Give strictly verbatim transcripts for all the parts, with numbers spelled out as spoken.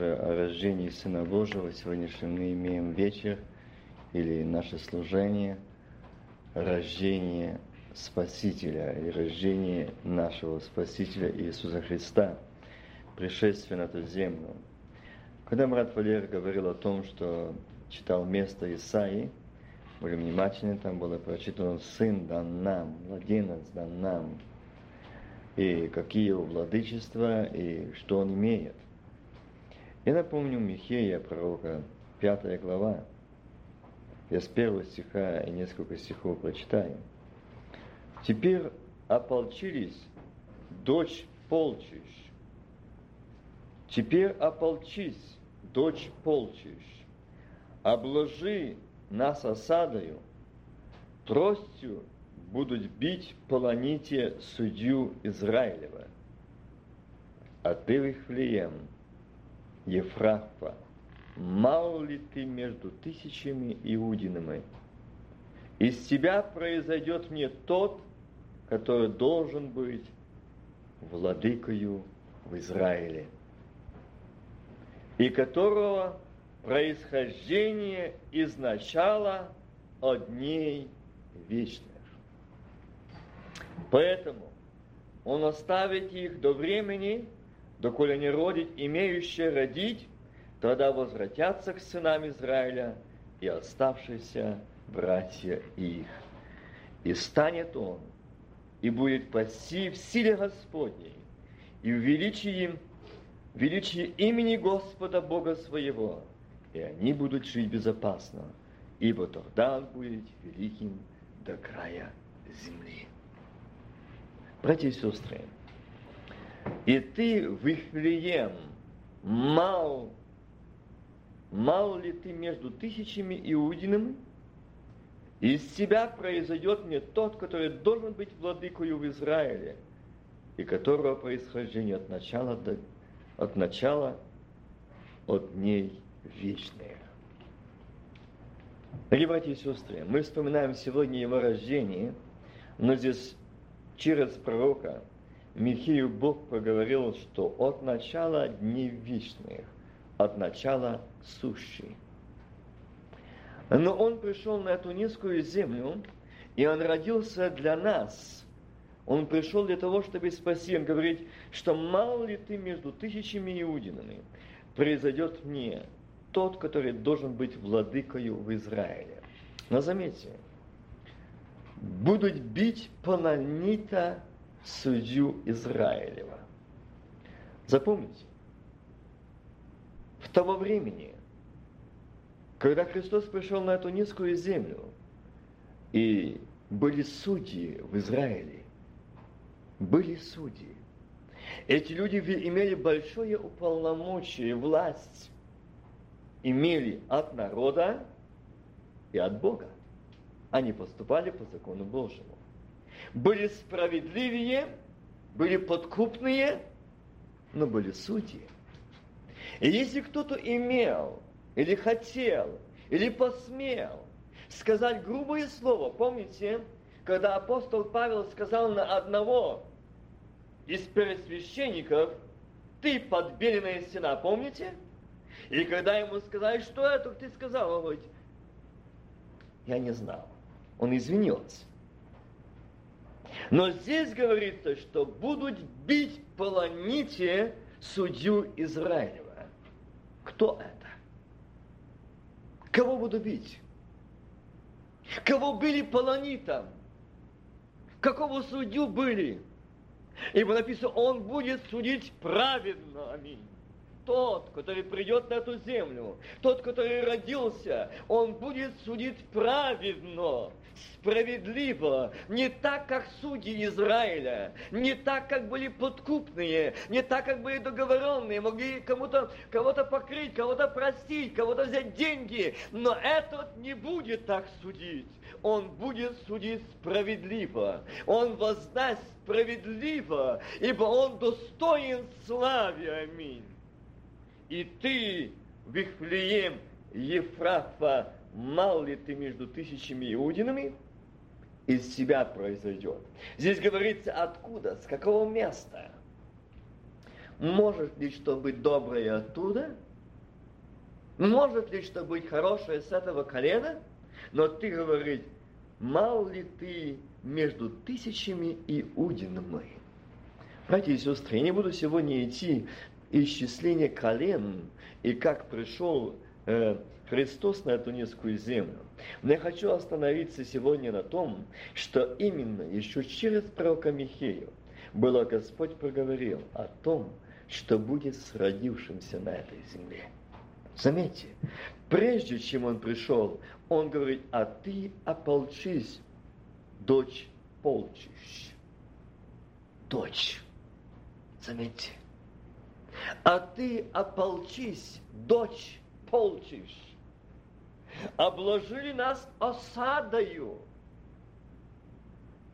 уже о рождении Сына Божьего. Сегодняшний мы имеем вечер или наше служение, рождение Спасителя и рождение нашего Спасителя Иисуса Христа, пришествие на ту землю. Когда брат Валер говорил о том, что читал место Исаии, были внимательны, там было прочитано «Сын дан нам, младенец дан нам», и какие его владычества, и что он имеет. Я напомню Михея, пророка, пятая глава. Я с первого стиха и несколько стихов прочитаю. «Теперь ополчились, дочь полчищ. Теперь ополчись, дочь полчищ. Обложи нас осадою, тростью будут бить, полоните судью Израилева. А ты, Вифлеем, Ефрафа, мал ли ты между тысячами Иудиными? Из тебя произойдет мне тот, который должен быть владыкою в Израиле, и которого происхождение из начала от дней вечных. Поэтому он оставит их до времени, доколе не родит имеющие родить, тогда возвратятся к сынам Израиля и оставшиеся братья их. И станет он, и будет пасти в силе Господней, и в величии, в величии имени Господа Бога своего, и они будут жить безопасно, ибо тогда он будет великим до края земли». Братья и сестры, и ты, Вифлеем, мал, мал ли ты между тысячами Иудиными? Из тебя произойдет мне тот, который должен быть владыкою в Израиле, и которого происхождение от начала до, от начала от дней вечных. Дорогие братья и сестры, мы вспоминаем сегодня его рождение, но здесь через пророка Михею Бог проговорил, что от начала дней вечных, от начала сущий. Но он пришел на эту низкую землю, и он родился для нас. Он пришел для того, чтобы спасти. Он говорит, что мал ли ты между тысячами Иудинами, произойдет мне тот, который должен быть владыкою в Израиле. Но заметьте, будут бить полонита судью Израилева. Запомните, в того времени, когда Христос пришел на эту низкую землю, и были судьи в Израиле, были судьи, эти люди имели большое уполномочие, власть, имели от народа и от Бога. Они поступали по закону Божьему. Были справедливые, были подкупные, но были судьи. И если кто-то имел, или хотел, или посмел сказать грубое слово, помните, когда апостол Павел сказал на одного из первосвященников, «Ты подбеленная стена», помните? И когда ему сказали, что это, ты сказал, он говорит, «Я не знал». Он извинился. Но здесь говорится, что будут бить полоните судью Израилева. Кто это? Кого буду бить? Кого били полонитом? Какого судью были? Ибо написано, он будет судить праведно. Аминь. Тот, который придет на эту землю, тот, который родился, он будет судить праведно, справедливо, не так, как судьи Израиля, не так, как были подкупные, не так, как были договоренные, могли кому-то, кого-то покрыть, кого-то простить, кого-то взять деньги, но этот не будет так судить. Он будет судить справедливо, он воздаст справедливо, ибо он достоин славы. Аминь. И ты, Вифлеем, Ефрафа, мал ли ты между тысячами Иудинами? Из тебя произойдет. Здесь говорится, откуда, с какого места. Может ли что быть доброе оттуда, Может ли что быть хорошее с этого колена? Но ты говоришь, мал ли ты между тысячами Иудин моих? Братья и сестры, я не буду сегодня идти исчисление колен и как пришел э, Христос на эту низкую землю. Но я хочу остановиться сегодня на том, что именно еще через пророка Михею было Господь проговорил о том, что будет с родившимся на этой земле. Заметьте, прежде чем он пришел, он говорит, а ты ополчись, дочь полчищ. Дочь. Заметьте. А ты ополчись, дочь полчищ. Обложили нас осадою.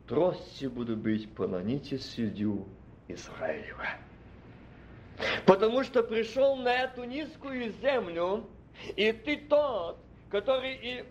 Трости буду бить, полоните сидю Израилева. Потому что пришел на эту низкую землю, и ты тот, который и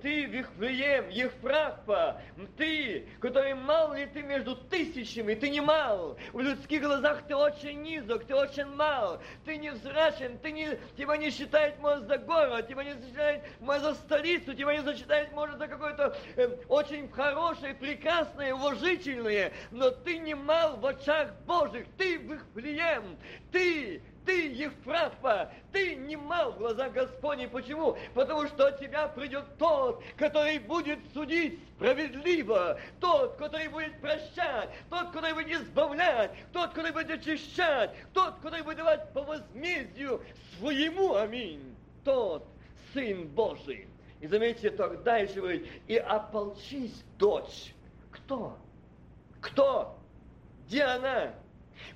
ты Вифлеем, Ефрафа, ты, который мал ли ты между тысячами, ты не мал, в людских глазах ты очень низок, ты очень мал, ты невзрачен, ты не, тебя не считает, может, за город, тебя не считает, может, за столицу, тебя не считает, может, за какое-то э, очень хорошее, прекрасное, уважительное, но ты не мал в очах Божьих, ты Вифлеем, ты... Ты, Ефрафа, ты не мал в глазах Господней. Почему? Потому что от тебя придет тот, который будет судить справедливо, тот, который будет прощать, тот, который будет избавлять, тот, который будет очищать, тот, который будет давать по возмездию своему, аминь, тот, Сын Божий. И заметьте, тогда еще говорит, и ополчись, дочь. Кто? Кто? Где она?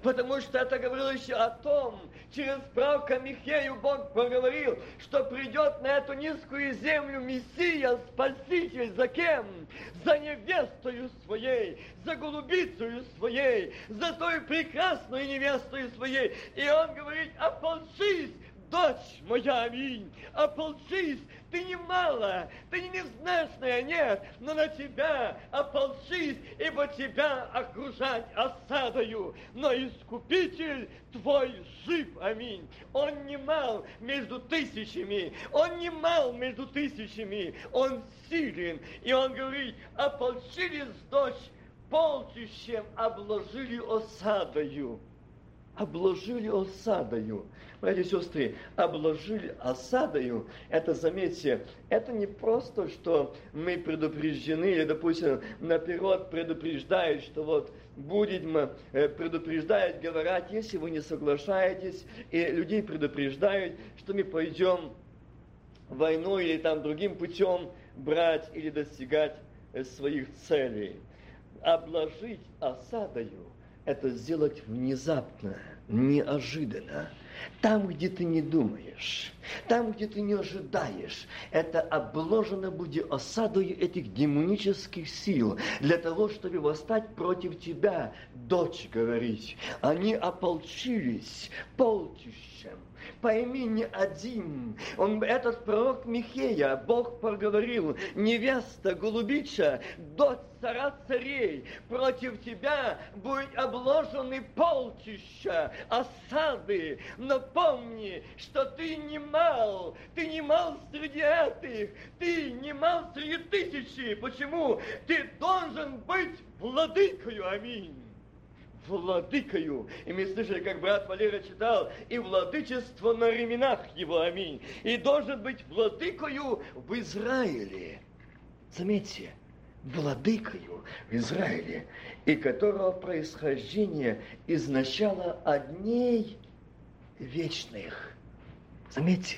Потому что это говорило еще о том, через пророка Михею Бог проговорил, что придет на эту низкую землю Мессия, Спаситель, за кем? За невестою своей, за голубицею своей, за той прекрасную невестою своей. И он говорит, ополчись, дочь моя, аминь, ополчись, ты не мала, ты не невзначная, нет, но на тебя ополчись, ибо тебя окружать осадою, но Искупитель твой жив, аминь. Он не мал между тысячами, он не мал между тысячами, он силен, и он говорит, ополчились, дочь, полчищем обложили осадою. Обложили осадою. Братья и сестры, обложили осадою, это, заметьте, это не просто, что мы предупреждены, или, допустим, наперед предупреждают, что вот будет предупреждают, говорят, если вы не соглашаетесь, и людей предупреждают, что мы пойдем войну или там другим путем брать или достигать своих целей. Обложить осадою — это сделать внезапно, неожиданно. Там, где ты не думаешь, там, где ты не ожидаешь, это обложено будет осадою этих демонических сил для того, чтобы восстать против тебя, дочь, говорить. Они ополчились полчищем. Пойми, не один. Он, этот пророк Михея, Бог проговорил, невеста голубича, дочь цара царей, против тебя будет обложены полчища, осады. Но помни, что ты не мал, ты не мал среди этих, ты не мал среди тысячи. Почему? Ты должен быть владыкою, аминь. Владыкою. И мы слышали, как брат Валера читал, и владычество на ременах его, аминь. И должен быть владыкою в Израиле. Заметьте, владыкою в Израиле, и которого происхождение из начала одней вечных. Заметьте,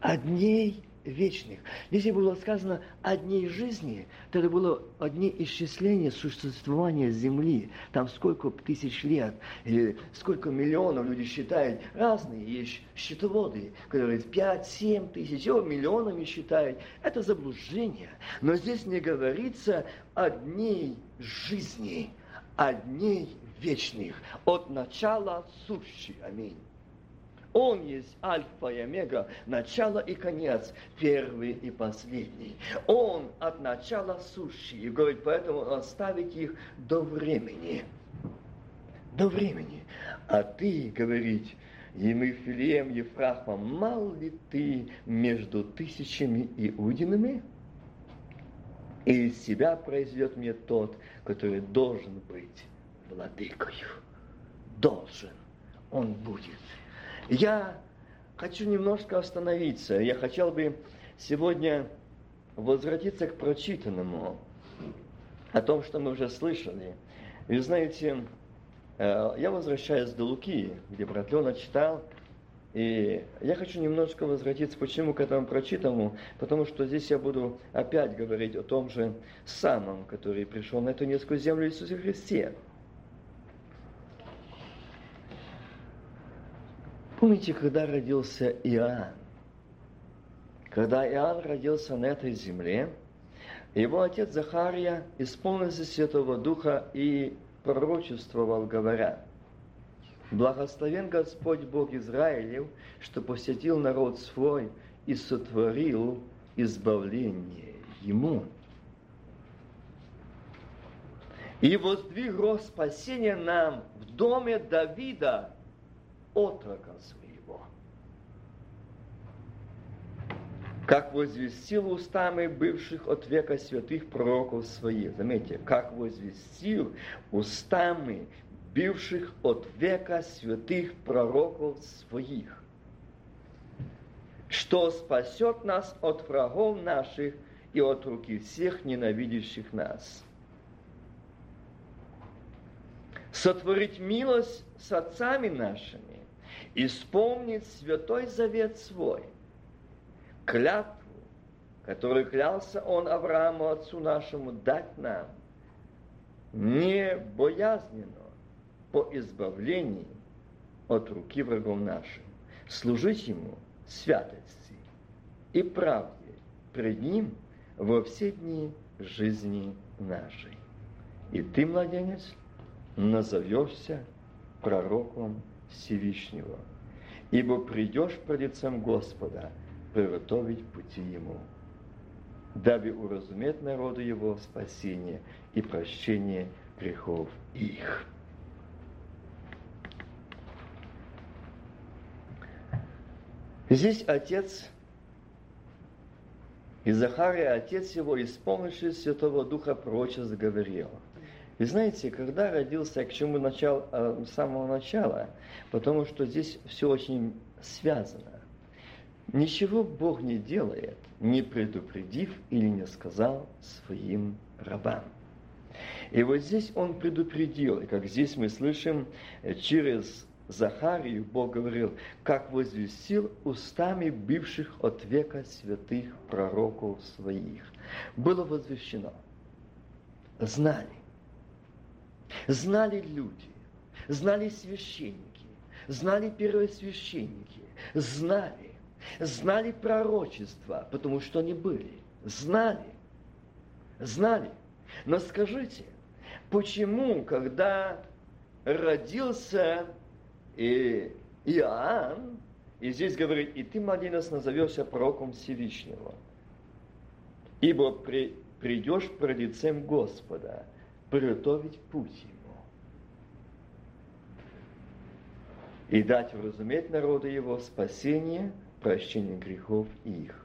одней вечных. Если было сказано о дне жизни, то это было одни исчисления существования Земли. Там сколько тысяч лет, или сколько миллионов люди считают. Разные есть счетоводы, которые говорят пять-семь тысяч, его миллионами считают. Это заблуждение. Но здесь не говорится о дне жизни, о дне вечных, от начала сущий. Аминь. Он есть альфа и омега, начало и конец, первый и последний. Он от начала сущий. И говорит, поэтому оставить их до времени. До времени. А ты, говорит, Вифлеем, Ефрафа, мал ли ты между тысячами Иудинами? И из себя произойдет мне тот, который должен быть владыкою. Должен. Он будет. Я хочу немножко остановиться. Я хотел бы сегодня возвратиться к прочитанному, о том, что мы уже слышали. Вы знаете, я возвращаюсь до Луки, где брат Лёна читал, и я хочу немножко возвратиться, почему к этому прочитанному, потому что здесь я буду опять говорить о том же самом, который пришел на эту низкую землю Иисусе Христе. Помните, когда родился Иоанн? Когда Иоанн родился на этой земле, его отец Захария исполнился Святого Духа и пророчествовал, говоря: «Благословен Господь Бог Израилев, что посетил народ свой и сотворил избавление ему. И воздвигло спасение нам в доме Давида, отрока своего. Как возвестил устами бывших от века святых пророков своих». Заметьте, как возвестил устами бывших от века святых пророков своих, что спасет нас от врагов наших и от руки всех ненавидящих нас. Сотворить милость с отцами нашими, исполнить святой завет свой, клятву, которую клялся он Аврааму, отцу нашему, дать нам, не боязненно, по избавлению от руки врагов наших, служить ему святости и правде пред ним во все дни жизни нашей. И ты, младенец, назовешься пророком Всевышнего, ибо придешь пред лицем Господа приготовить пути Ему, дабы уразуметь народу Его спасение и прощение грехов их». Здесь отец, и Захария, отец его, исполнивший Святого Духа, пророчеств говорил. Вы знаете, когда родился, к чему начал, с самого начала, потому что здесь все очень связано. Ничего Бог не делает, не предупредив или не сказал своим рабам. И вот здесь Он предупредил, и как здесь мы слышим, через Захарию Бог говорил: «Как возвестил устами бывших от века святых пророков своих». Было возвещено. Знали. Знали люди, знали священники, знали первосвященники, знали. Знали пророчества, потому что они были. Знали. Знали. Но скажите, почему, когда родился Иоанн, и здесь говорит: «И ты, младенец, назовешься пророком Всевышнего, ибо при, придешь пред лицем Господа приготовить путь Ему и дать вразуметь народу Его спасение, прощение грехов их».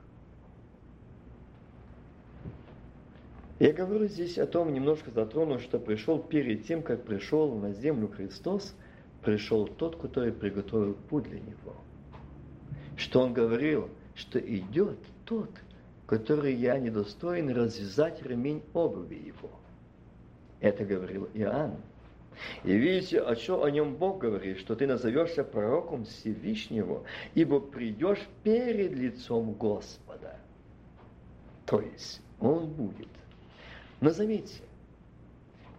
Я говорю здесь о том, немножко затрону, что пришел перед тем, как пришел на землю Христос, пришел тот, который приготовил путь для Него. Что Он говорил, что идет тот, который я недостоин развязать ремень обуви Его. Это говорил Иоанн. И видите, о чем о нем Бог говорит, что ты назовешься пророком Всевышнего, ибо придешь перед лицом Господа. То есть Он будет. Но заметьте,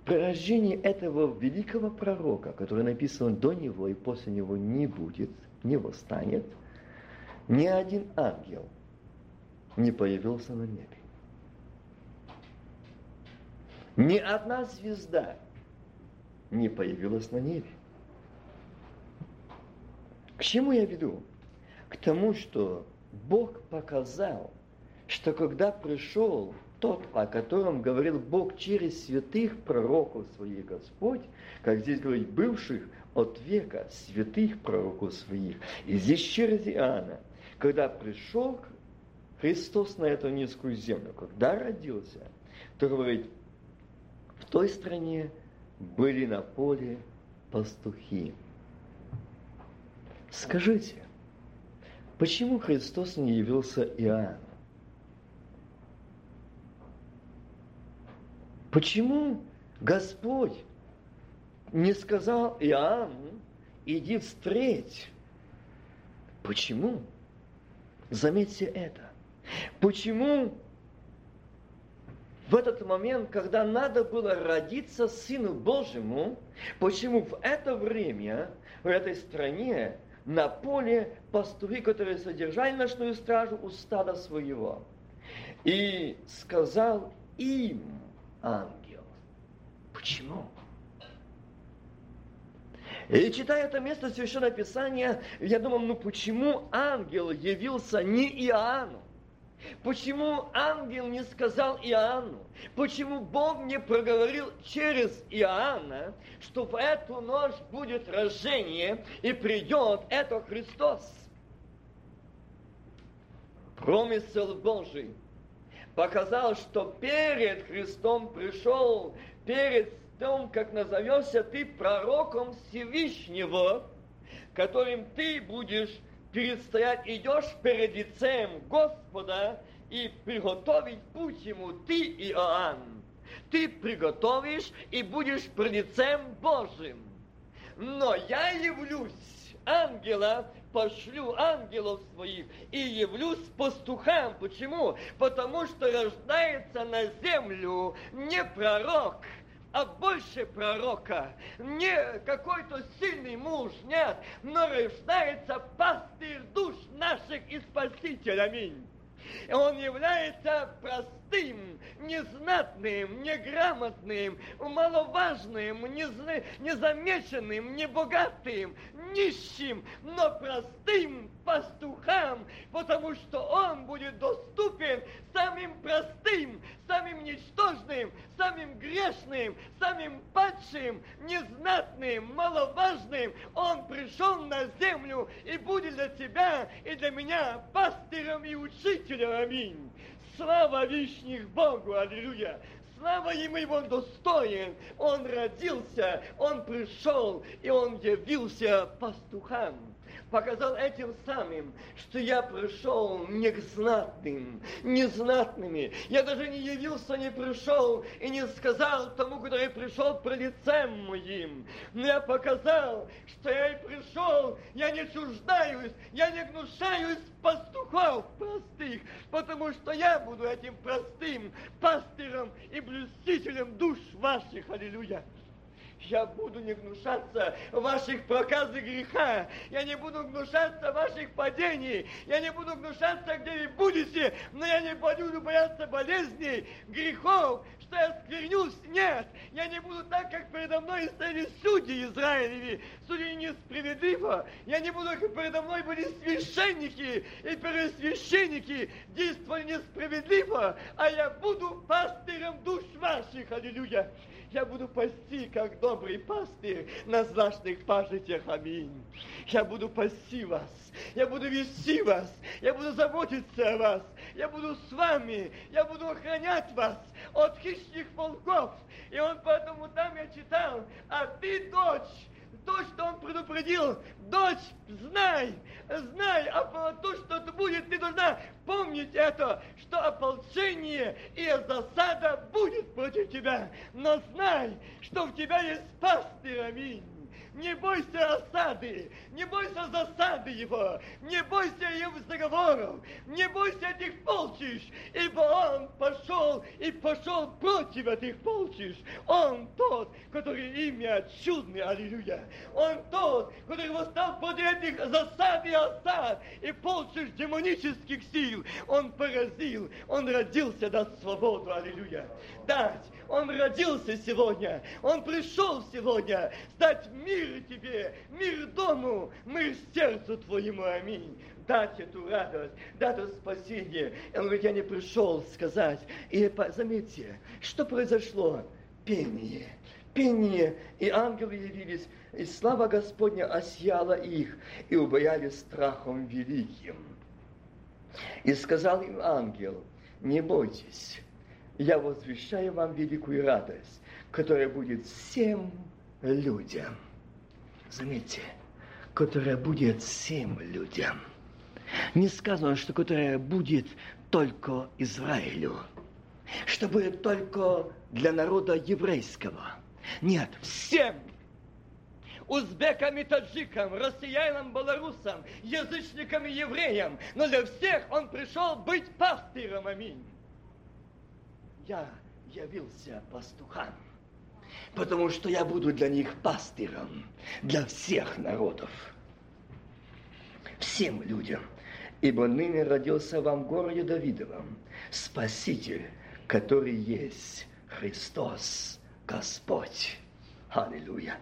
при рождении этого великого пророка, который написан до него и после него не будет, не восстанет, ни один ангел не появился на небе. Ни одна звезда не появилась на небе. К чему я веду? К тому, что Бог показал, что когда пришел тот, о котором говорил Бог через святых пророков своих Господь, как здесь говорит, бывших от века святых пророков своих. И здесь через Иоанна, когда пришел Христос на эту низкую землю, когда родился, то говорит, в той стране были на поле пастухи. Скажите, почему Христос не явился Иоанну? Почему Господь не сказал Иоанну, иди встреть? Почему? Заметьте это. Почему в этот момент, когда надо было родиться Сыну Божьему, почему в это время, в этой стране, на поле пастухи, которые содержали ночную стражу у стада своего, и сказал им ангел? Почему? И читая это место Священного Писания, я думал, ну почему ангел явился не Иоанну? Почему ангел не сказал Иоанну? Почему Бог не проговорил через Иоанна, что в эту ночь будет рождение и придет это Христос? Промысел Божий показал, что перед Христом пришел, перед тем, как назовешься ты пророком Всевышнего, которым ты будешь перестоять, идешь перед лицем Господа и приготовить путь ему ты, Иоанн. Ты приготовишь и будешь перед лицем Божьим. Но я явлюсь, ангела, пошлю ангелов своих и явлюсь пастухам. Почему? Потому что рождается на землю не пророк, а больше пророка, не какой-то сильный муж, нет, но рождается пастырь душ наших и Спаситель, аминь. Он является простым, незнатным, неграмотным, маловажным, незамеченным, небогатым, нищим, но простым пастухам, потому что он будет доступен самим простым, самым ничтожным, самым грешным, самым падшим, незнатным, маловажным. Он пришел на землю и будет для тебя и для меня пастырем и учителем. Аминь. Слава вишних Богу, аллилуйя. Слава ему, его достоин. Он родился, он пришел, и он явился пастухам. Показал этим самым, что я пришел не к знатным, незнатными. Я даже не явился, не пришел и не сказал тому, который пришел при лицем моим. Но я показал, что я и пришел, я не чуждаюсь, я не гнушаюсь пастухов простых, потому что я буду этим простым пастырем и блюстителем душ ваших. Аллилуйя. Я буду не гнушаться ваших проказов и греха. Я не буду гнушаться ваших падений. Я не буду гнушаться, где вы будете. Но я не буду бояться болезней, грехов, что я сквернюсь. Нет, я не буду так, как передо мной стояли судьи Израилеви. Судьи несправедливо. Я не буду, как передо мной были священники и первосвященники. Действовали несправедливо. А я буду пастырем душ ваших. Аллилуйя. Я буду пасти, как добрый пастырь на злачных пажитях. Аминь. Я буду пасти вас. Я буду вести вас. Я буду заботиться о вас. Я буду с вами. Я буду охранять вас от хищных волков. И он поэтому там я читал, а ты, дочь, то, что он предупредил, дочь, знай, знай, а то, что будет, ты должна помнить это, что ополчение и засада будет против тебя, но знай, что в тебя есть пастырь, аминь. Не бойся осады, не бойся засады его, не бойся его заговоров, не бойся этих полчищ, ибо он пошел и пошел против этих полчищ. Он тот, который имя чудный, аллилуйя. Он тот, который восстал против этих засад и осад и полчищ демонических сил. Он поразил, он родился дать свободу, аллилуйя. Дать, он родился сегодня, он пришел сегодня, стать мир тебе, мир дому, мир сердцу твоему, аминь. дать эту радость, радость спасения. Он говорит, я не пришел сказать. И заметьте, что произошло? Пение. Пение, и ангелы явились, и слава Господня осияла их, и убоялись страхом великим. И сказал им ангел, не бойтесь, я возвещаю вам великую радость, которая будет всем людям. Заметьте, которая будет всем людям. Не сказано, что которая будет только Израилю, что будет только для народа еврейского. Нет, всем! Узбекам и таджикам, россиянам, белорусам, язычникам и евреям. Но для всех он пришел быть пастырем. Аминь. Я явился пастухам, потому что я буду для них пастырем, для всех народов, всем людям. Ибо ныне родился вам в городе Давидовом Спаситель, который есть Христос Господь. Аллилуйя.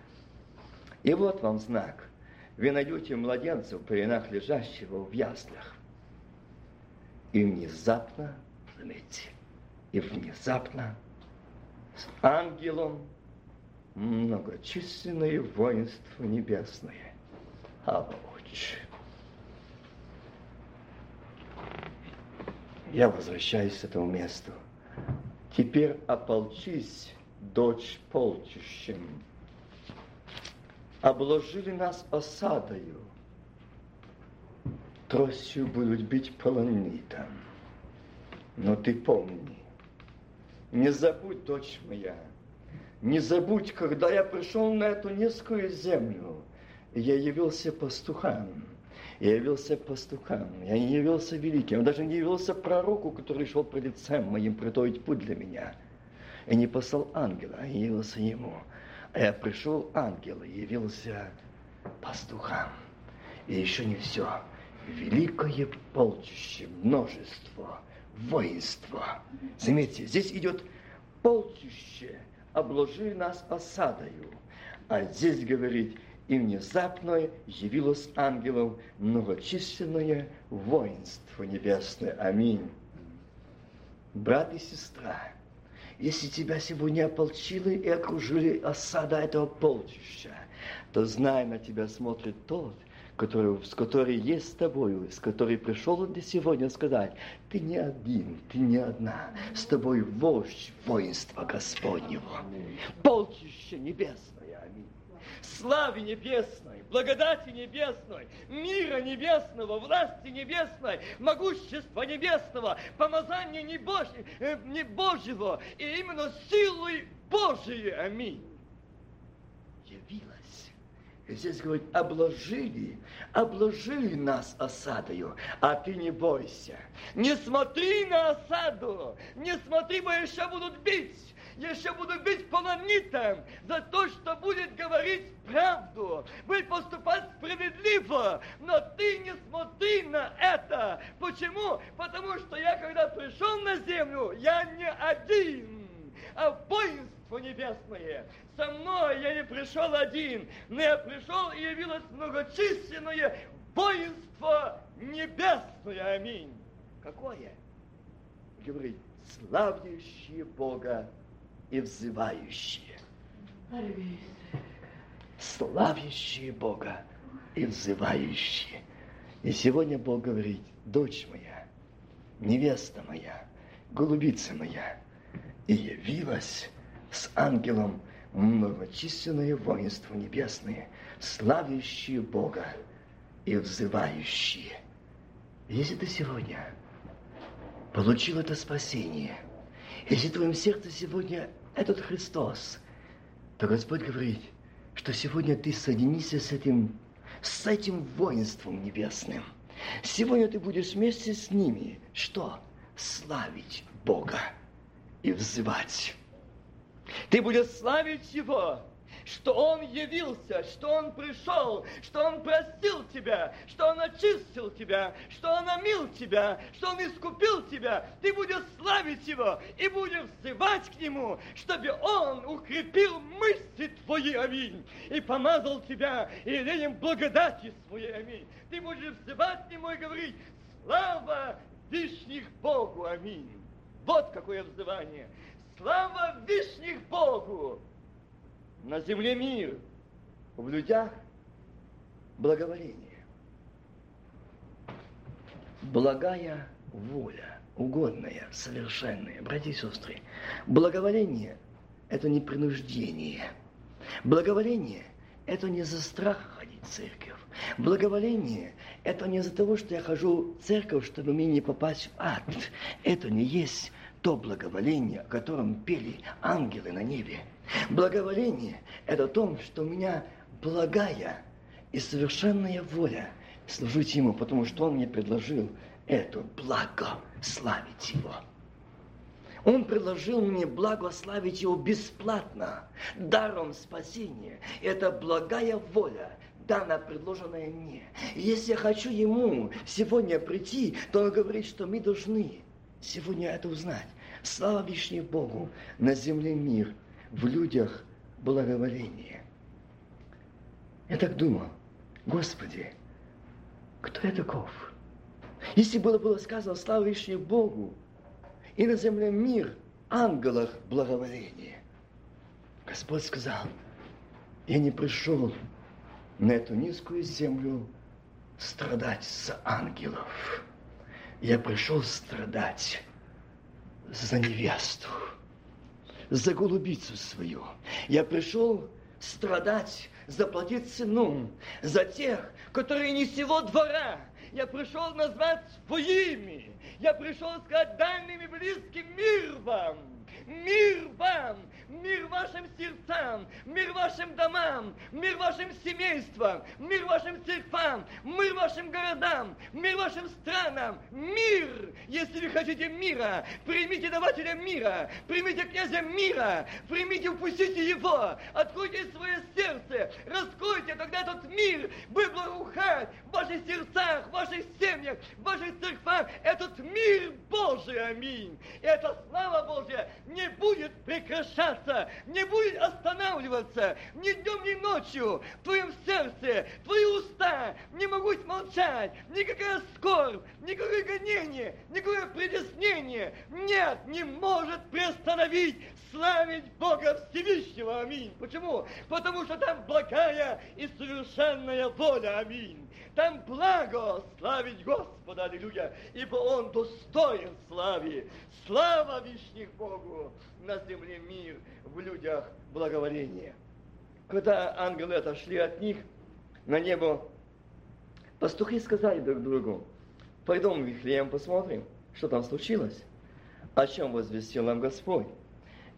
И вот вам знак. Вы найдете младенца в пеленах лежащего в яслях. И внезапно, заметьте, и внезапно с ангелом многочисленные воинства небесные. Ауч. Я возвращаюсь к этому месту. Теперь ополчись, дочь полчищем. Обложили нас осадою, тростью будут бить полонитом. Но ты помни, не забудь, дочь моя, не забудь, когда я пришел на эту низкую землю, я явился пастухам, я явился пастухам, я не явился великим, я даже не явился пророку, который шел пред лицем моим приготовить путь для меня. И не послал ангела, а явился ему. А я пришел ангел, и явился пастухам. И еще не все. Великое полчище, множество, воинство. Заметьте, здесь идет полчище, обложили нас осадою. А здесь, говорит, и внезапно явилось ангелов многочисленное воинство небесное. Аминь. Брат и сестра, если тебя сегодня ополчили и окружили осада этого полчища, то знай, на тебя смотрит тот, который, с который есть с тобою, с который пришел он сегодня сказать, ты не один, ты не одна, с тобой вождь воинства Господнего. Полчище небесное, аминь. Славе небесной, благодати небесной, мира небесного, власти небесной, могущества небесного, помазания небожьего, и именно силой Божией, аминь, явилась. И здесь говорит, обложили, обложили нас осадою, а ты не бойся. Не смотри на осаду, не смотри, бо еще будут бить. Еще буду бить полонитом за то, что будет говорить правду, будет поступать справедливо, но ты не смотри на это. Почему? Потому что я, когда пришел на землю, я не один, а воинство небесное. Со мной я не пришел один, но я пришел и явилось многочисленное воинство небесное. Аминь. Какое? Говорит, славящие Бога и взывающие. Славящие Бога и взывающие. И сегодня Бог говорит, дочь моя, невеста моя, голубица моя, и явилась с ангелом многочисленное воинство небесное, славящие Бога и взывающие. Если ты сегодня получил это спасение, если в твоем сердце сегодня этот Христос, то Господь говорит, что сегодня ты соединишься с этим, с этим воинством небесным. Сегодня ты будешь вместе с ними, что? Славить Бога и взывать. Ты будешь славить Его, что Он явился, что Он пришел, что Он простил тебя, что Он очистил тебя, что Он омил тебя, что Он искупил тебя. Ты будешь славить Его и будешь взывать к Нему, чтобы Он укрепил мысли твои, аминь, и помазал тебя елеем благодати своей, аминь. Ты будешь взывать к Нему и говорить: слава вишних Богу, аминь. Вот какое взывание. Слава вишних Богу! На земле мир, в людях благоволение. Благая воля, угодная, совершенная. Братья и сестры, благоволение – это не принуждение. Благоволение – это не за страх ходить в церковь. Благоволение – это не за того, что я хожу в церковь, чтобы мне не попасть в ад. Это не есть то благоволение, о котором пели ангелы на небе. Благоволение – это то, что у меня благая и совершенная воля служить Ему, потому что Он мне предложил это благословить Его. Он предложил мне благословить Его бесплатно, даром спасения. Это благая воля, дана, предложенная мне. И если я хочу Ему сегодня прийти, то Он говорит, что мы должны сегодня это узнать. Слава вишнему Богу, на земле мир, в людях благоволение. Я так думал: Господи, кто я таков? Если было, было сказано: слава вишнему Богу, и на земле мир, ангелах благоволение. Господь сказал: я не пришел на эту низкую землю страдать за ангелов. Я пришел страдать за невесту, за голубицу свою. Я пришел страдать, заплатить цену за тех, которые не сего двора. Я пришел назвать своими. Я пришел сказать дальним и близким: мир вам! Мир вам! Мир вашим сердцам! Мир вашим домам! Мир вашим семействам! Мир вашим церквам! Мир вашим городам! Мир вашим странам! Мир! Если вы хотите мира, примите давателя мира! Примите князя мира! Примите, упустите его! Откройте свое сердце! Раскройте, тогда этот мир будет благоухать в ваших сердцах, в ваших семьях, в ваших церквах! Этот мир Божий! Аминь! И эта слава Божья не будет прекращаться, не будет останавливаться ни днем, ни ночью в твоем сердце, твои уста не могут молчать, никакая скорбь, никакое гонение, никакое притеснение, нет, не может приостановить славить Бога Всевышнего, аминь. Почему? Потому что там благая и совершенная воля, аминь. Там благо славить Господа, аллилуйя, ибо Он достоин славы. Слава вишних Богу, на земле мир, в людях благоволение. Когда ангелы отошли от них на небо, пастухи сказали друг другу: пойдем в Вифлеем, посмотрим, что там случилось, о чем возвестил нам Господь.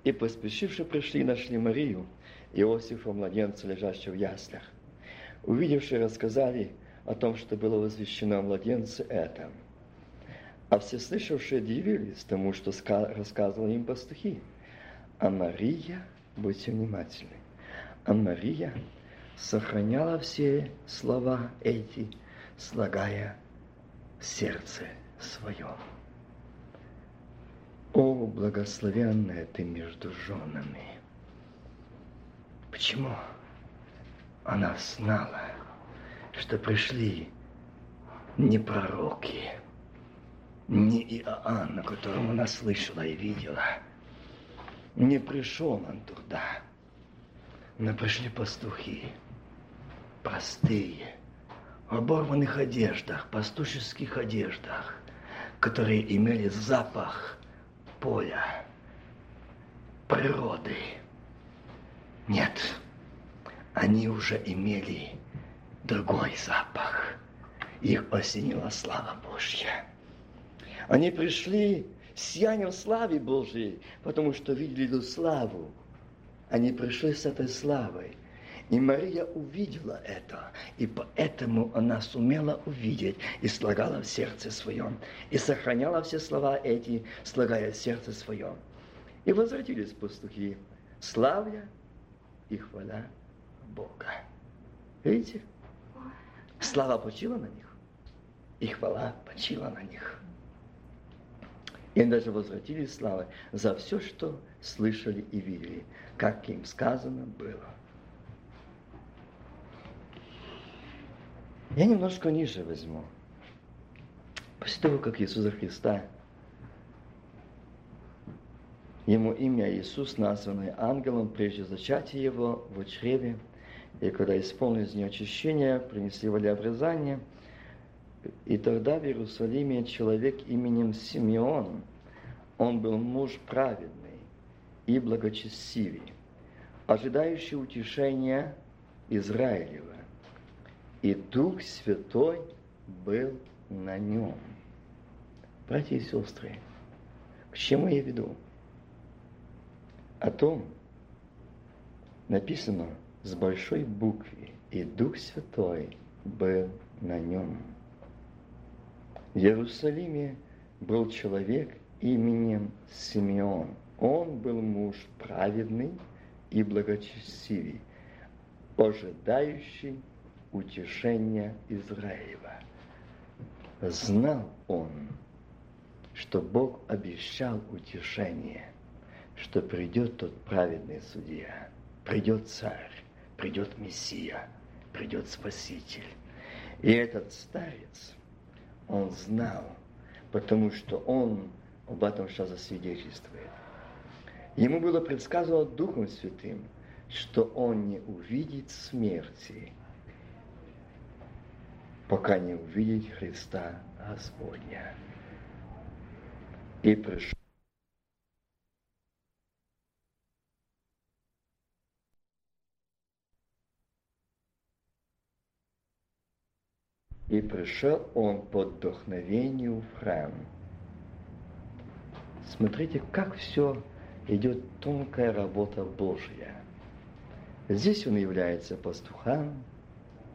И поспешивши пришли, нашли Марию, Иосифа, младенца, лежащего в яслях. Увидевши, рассказали о том, что было возвещено младенце это. А все слышавшие дивились тому, что ска- рассказывали им пастухи. А Мария, будьте внимательны, а Мария сохраняла все слова эти, слагая в сердце свое. О, благословенная ты между женами! Почему? Она знала, что пришли не пророки, не Иоанн, о котором она слышала и видела. Не пришел он туда, но пришли пастухи, простые, в оборванных одеждах, пастушеских одеждах, которые имели запах поля, природы. Нет, они уже имели другой запах. Их осенила слава Божья. Они пришли с сиянием славы Божьей, потому что видели эту славу. Они пришли с этой славой. И Мария увидела это, и поэтому она сумела увидеть и слагала в сердце своем, и сохраняла все слова эти, слагая в сердце своем. И возвратились пастухи, славя и хвала Бога. Видите? Слава почила на них, и хвала почила на них. И они даже возвратились славы за все, что слышали и видели, как им сказано было. Я немножко ниже возьму. После того, как Иисуса Христа, Ему имя Иисус, названное ангелом, прежде зачатия Его в чреве, и когда исполнилось дни очищения, принесли волеобрезание, и тогда в Иерусалиме человек именем Симеон, он был муж праведный и благочестивый, ожидающий утешения Израилева, и Дух Святой был на нем. Братья и сестры, к чему я веду? О том написано с большой буквы, и Дух Святой был на нем. В Иерусалиме был человек именем Симеон. Он был муж праведный и благочестивый, ожидающий утешения Израилева. Знал он, что Бог обещал утешение, что придет тот праведный судья, придет царь, придет Мессия, придет Спаситель. И этот старец, он знал, потому что он об этом сейчас засвидетельствует. Ему было предсказано Духом Святым, что он не увидит смерти, пока не увидит Христа Господня. И пришел. И пришел он под вдохновению в храм. Смотрите, как все идет тонкая работа Божья. Здесь он является пастухом,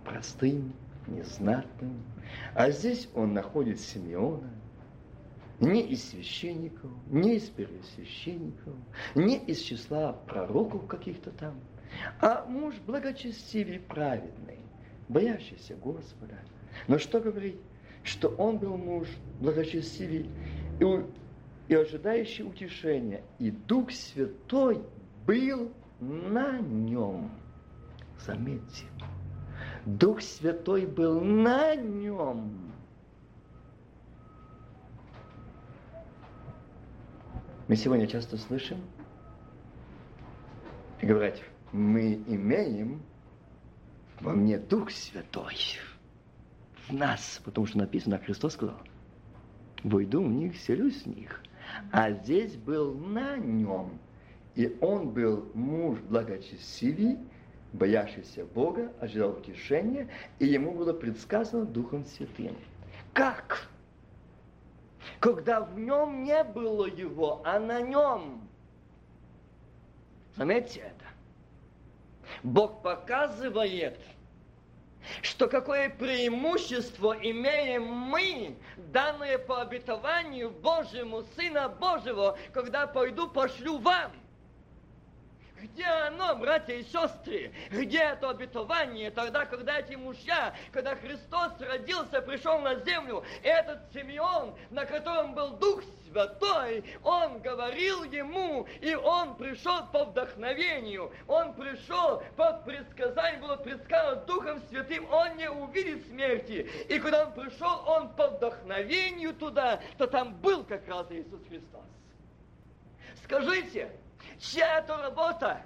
простым, незнатным. А здесь он находит Симеона, не из священников, не из первосвященников, не из числа пророков каких-то там, а муж благочестивый, праведный, боящийся Господа. Но что говорить, что он был муж благочестивый и, у... и ожидающий утешения, и Дух Святой был на нем. Заметьте, Дух Святой был на нем. Мы сегодня часто слышим и говорят, мы имеем во мне Дух Святой. Нас, потому что написано, Христос сказал, «Войду в них, селюсь в них». А здесь был на нем, и он был муж благочестивый, боящийся Бога, ожидал утешения, и ему было предсказано Духом Святым. Как? Когда в нем не было его, а на нем. Заметьте это. Бог показывает, что какое преимущество имеем мы, данное по обетованию Божьему, Сына Божьего, когда пойду, пошлю вам. Где оно, братья и сестры? Где это обетование? Тогда, когда эти мужья, когда Христос родился, пришел на землю, этот Симеон, на котором был Дух Святой, он говорил ему, и он пришел по вдохновению, он пришел под предсказание, было предсказано Духом Святым, он не увидит смерти. И когда он пришел, он по вдохновению туда, то там был как раз Иисус Христос. Скажите, чья это работа?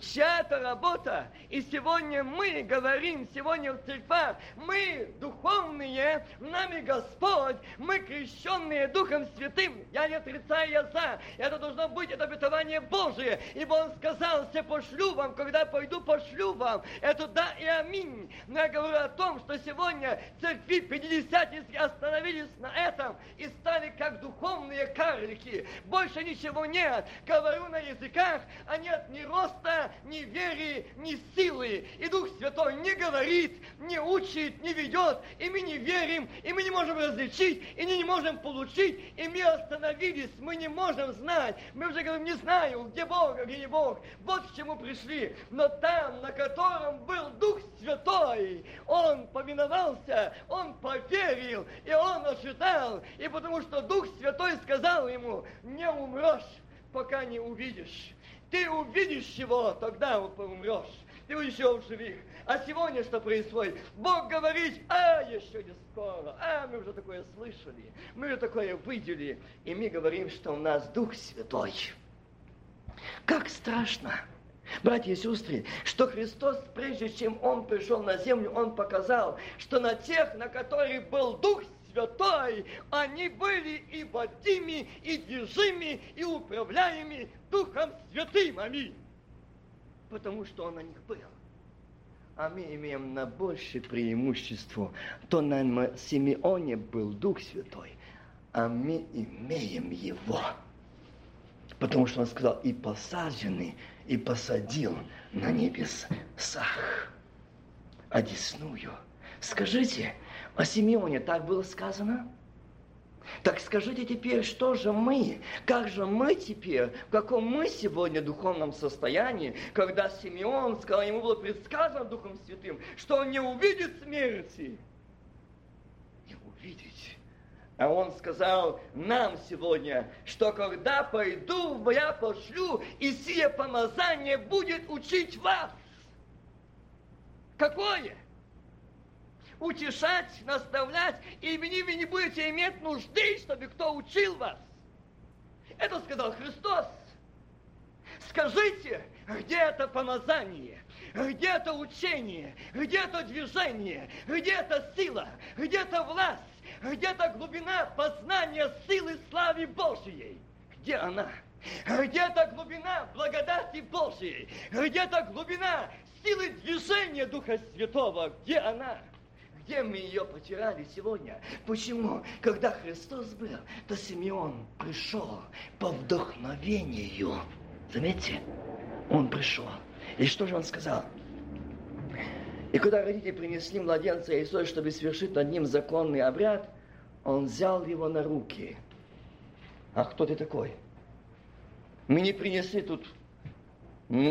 Чья это работа? И сегодня мы говорим, сегодня в церквах, мы духовные, нами Господь, мы крещенные Духом Святым. Я не отрицаю, я за. Это должно быть, это обетование Божие. Ибо Он сказал, все пошлю вам, когда пойду, пошлю вам. Это да и аминь. Но я говорю о том, что сегодня церкви пятидесятники остановились на этом и стали как духовные карлики. Больше ничего нет. Говорю на языках, а нет ни роста, знания, ни веры, ни силы. И Дух Святой не говорит, не учит, не ведет, и мы не верим, и мы не можем различить, и мы не можем получить, и мы остановились, мы не можем знать. Мы уже говорим, не знаю, где Бог, а где не Бог. Вот к чему пришли. Но там, на котором был Дух Святой, Он повиновался, Он поверил, и Он ожидал, и потому что Дух Святой сказал ему, не умрешь, пока не увидишь. Ты увидишь его, тогда умрешь. Ты уйдешь в живых. А сегодня что происходит? Бог говорит, а еще не скоро. А мы уже такое слышали. Мы уже такое видели. И мы говорим, что у нас Дух Святой. Как страшно, братья и сестры, что Христос, прежде чем Он пришел на землю, Он показал, что на тех, на которых был Дух Святой, Святой, они были и водимы, и движимы, и управляемы Духом Святым. Аминь. Потому что Он на них был. А мы имеем на большее преимущество. То на Симеоне был Дух Святой, а мы имеем Его. Потому что Он сказал, и посажены, и посадил на небесах одесную. Скажите, о Симеоне так было сказано? Так скажите теперь, что же мы? Как же мы теперь? В каком мы сегодня духовном состоянии, когда Симеон сказал, ему было предсказано Духом Святым, что он не увидит смерти? Не увидеть. А он сказал нам сегодня, что когда пойду, я пошлю, и сие помазание будет учить вас. Какое? Утешать, наставлять, и вы не будете иметь нужды, чтобы кто учил вас. Это сказал Христос. Скажите, где это помазание, где это учение, где это движение, где это сила, где это власть, где это глубина познания силы славы Божьей? Где она? Где эта глубина благодати Божьей? Где эта глубина силы движения Духа Святого? Где она? Где мы ее потеряли сегодня? Почему? Когда Христос был, то Симеон пришел по вдохновению. Заметьте, он пришел. И что же он сказал? И когда родители принесли младенца Иисуса, чтобы совершить над ним законный обряд, он взял его на руки. А кто ты такой? Мы не принесли тут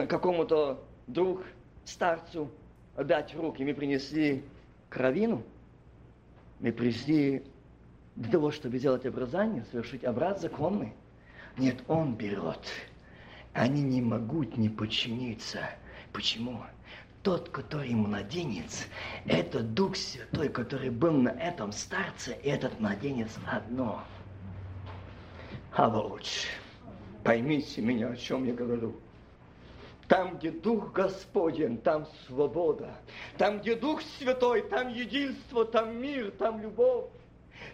какому-то друг, старцу дать в руки. Мы принесли кровину, мы пришли для того, чтобы сделать обрезание, совершить обряд законный. Нет, он берет. Они не могут не подчиниться. Почему? Тот, который младенец, это Дух Святой, который был на этом старце, и этот младенец одно. Авоуч, поймите меня, о чем я говорю. Там, где Дух Господень, там свобода. Там, где Дух Святой, там единство, там мир, там любовь.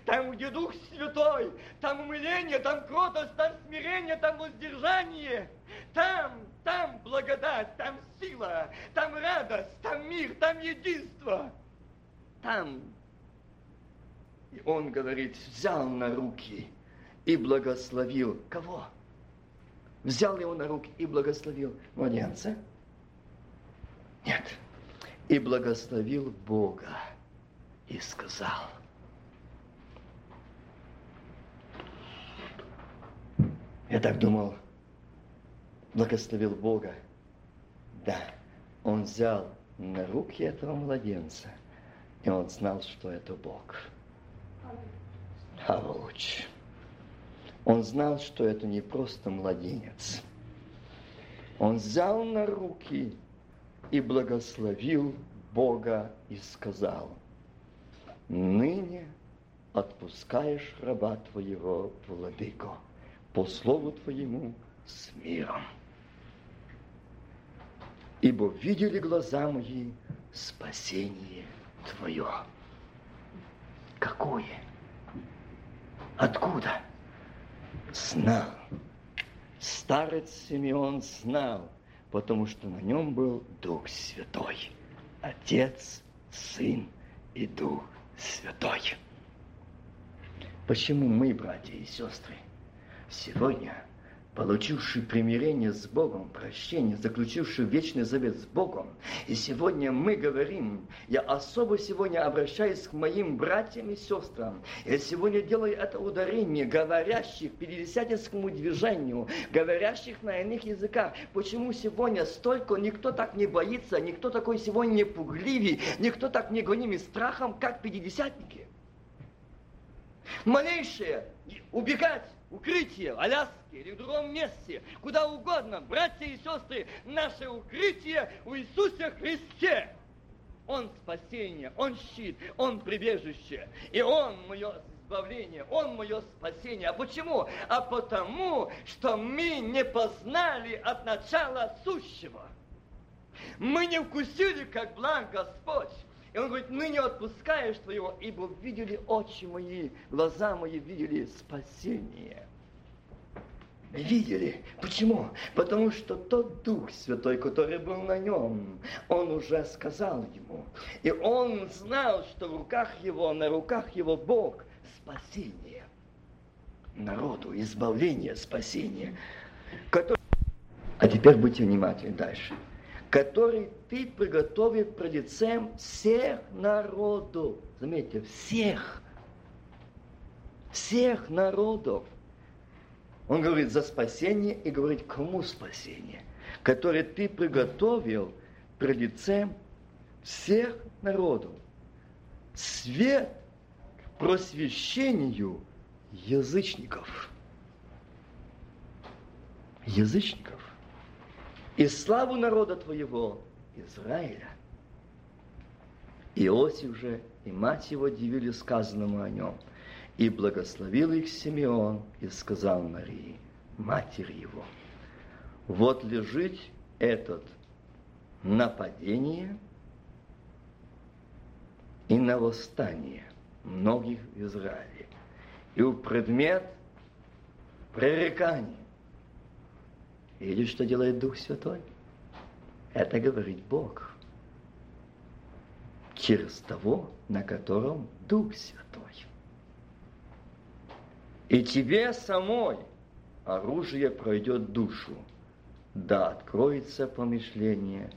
Там, где Дух Святой, там умиление, там кротость, там смирение, там воздержание. Там, там благодать, там сила, там радость, там мир, там единство. Там. И он говорит, взял на руки и благословил. Кого? Взял его на руки и благословил младенца? Нет. И благословил Бога. И сказал. Я так думал. Благословил Бога. Да. Он взял на руки этого младенца. И он знал, что это Бог. Хавалуч. Он знал, что это не просто младенец. Он взял на руки и благословил Бога и сказал, «Ныне отпускаешь раба твоего, владыко, по слову твоему с миром. Ибо видели глаза мои спасение твое». Какое? Откуда? Знал. Старец Симеон знал, потому что на нем был Дух Святой. Отец, Сын и Дух Святой. Почему мы, братья и сестры, сегодня получивший примирение с Богом, прощение, заключивший вечный завет с Богом. И сегодня мы говорим, я особо сегодня обращаюсь к моим братьям и сестрам. Я сегодня делаю это ударение, говорящих пятидесятническому движению, говорящих на иных языках. Почему сегодня столько, никто так не боится, никто такой сегодня не пугливый, никто так не гоним и страхом, как пятидесятники. Малейшее убегать, укрытие, Аляске или в другом месте, куда угодно, братья и сестры, наше укрытие у Иисуса Христе. Он спасение, Он щит, Он прибежище, и Он мое избавление, Он мое спасение. А почему? А потому, что мы не познали от начала сущего. Мы не вкусили, как благ Господь. И он говорит, ныне отпускаешь твоего, ибо видели очи мои, глаза мои видели спасение. Видели. Почему? Потому что тот Дух Святой, который был на нем, он уже сказал ему. И он знал, что в руках его, на руках его Бог спасение. Народу, избавление, спасение. Который... А теперь будьте внимательны дальше. Который ты приготовил пред лицем всех народов. Заметьте, всех. Всех народов. Он говорит за спасение и говорит, кому спасение? Который ты приготовил пред лицем всех народов. Свет к просвещению язычников. Язычников. И славу народа твоего, Израиля. Иосиф же и мать его дивили сказанному о нем, и благословил их Симеон, и сказал Марии, матери его, вот лежит этот на падение и на восстание многих в Израиле, и в предмет пререканий. Видишь, что делает Дух Святой? Это говорит Бог. Через того, на котором Дух Святой. И тебе самой оружие пройдет душу, да откроется помышление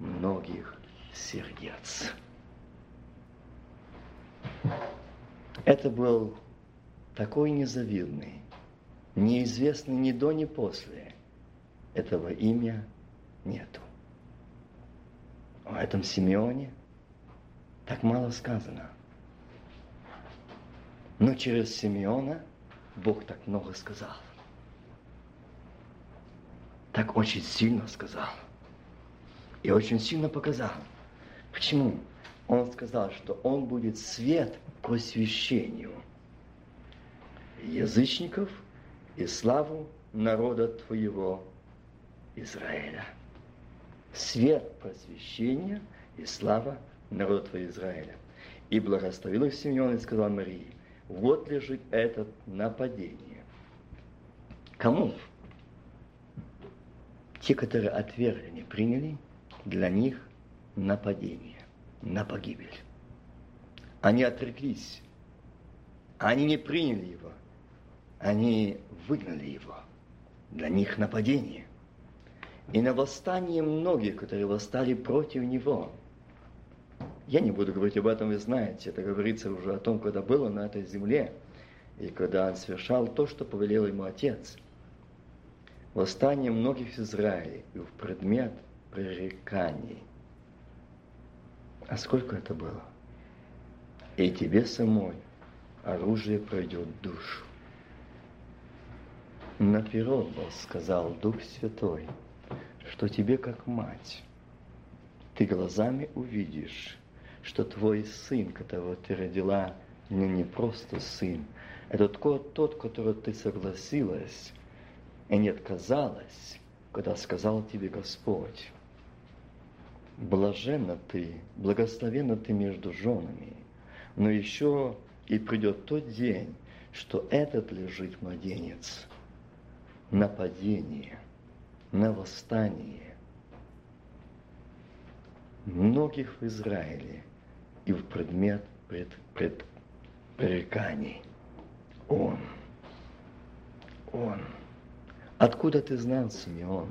многих сердец. Это был такой незавидный, неизвестный ни до, ни после. Этого имя нету. О этом Симеоне так мало сказано. Но через Симеона Бог так много сказал. Так очень сильно сказал. И очень сильно показал. Почему? Он сказал, что он будет свет к освящению язычников и славу народа твоего Израиля. Свет просвещения и слава народа твоего Израиля. И благословил их Симеон и сказал Марии, вот лежит этот на падении. Кому? Те, которые отвергли, не приняли, для них нападение, на погибель. Они отреклись. Они не приняли его. Они выгнали его. Для них нападение. И на восстание многих, которые восстали против него. Я не буду говорить об этом, вы знаете. Это говорится уже о том, когда было на этой земле. И когда он совершал то, что повелел ему Отец. Восстание многих в Израиле и в предмет пререканий. А сколько это было? И тебе самой оружие пройдет душу. Наперед был, сказал Дух Святой, что тебе, как мать, ты глазами увидишь, что твой сын, которого ты родила, не, не просто сын, это тот, которого ты согласилась и не отказалась, когда сказал тебе Господь, блаженна ты, благословенна ты между женами, но еще и придет тот день, что этот лежит младенец на падении, на восстание многих в Израиле и в предмет пред, пред, пререканий. Он, он, Откуда ты знал, Симеон?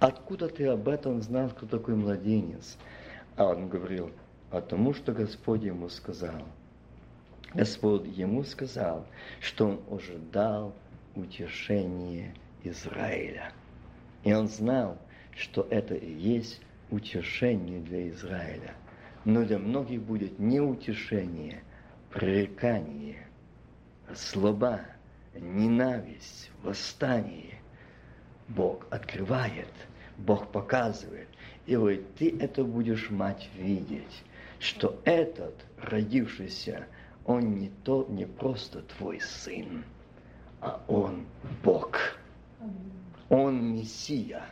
Откуда ты об этом знал, кто такой младенец? А он говорил, потому что Господь ему сказал. Господь ему сказал, что он ожидал утешения Израиля. И он знал, что это и есть утешение для Израиля. Но для многих будет не утешение, пререкание, злоба, ненависть, восстание. Бог открывает, Бог показывает. И вот ты это будешь, мать, видеть, что этот, родившийся, он не, то, не просто твой сын, а он Бог. Он Мессия,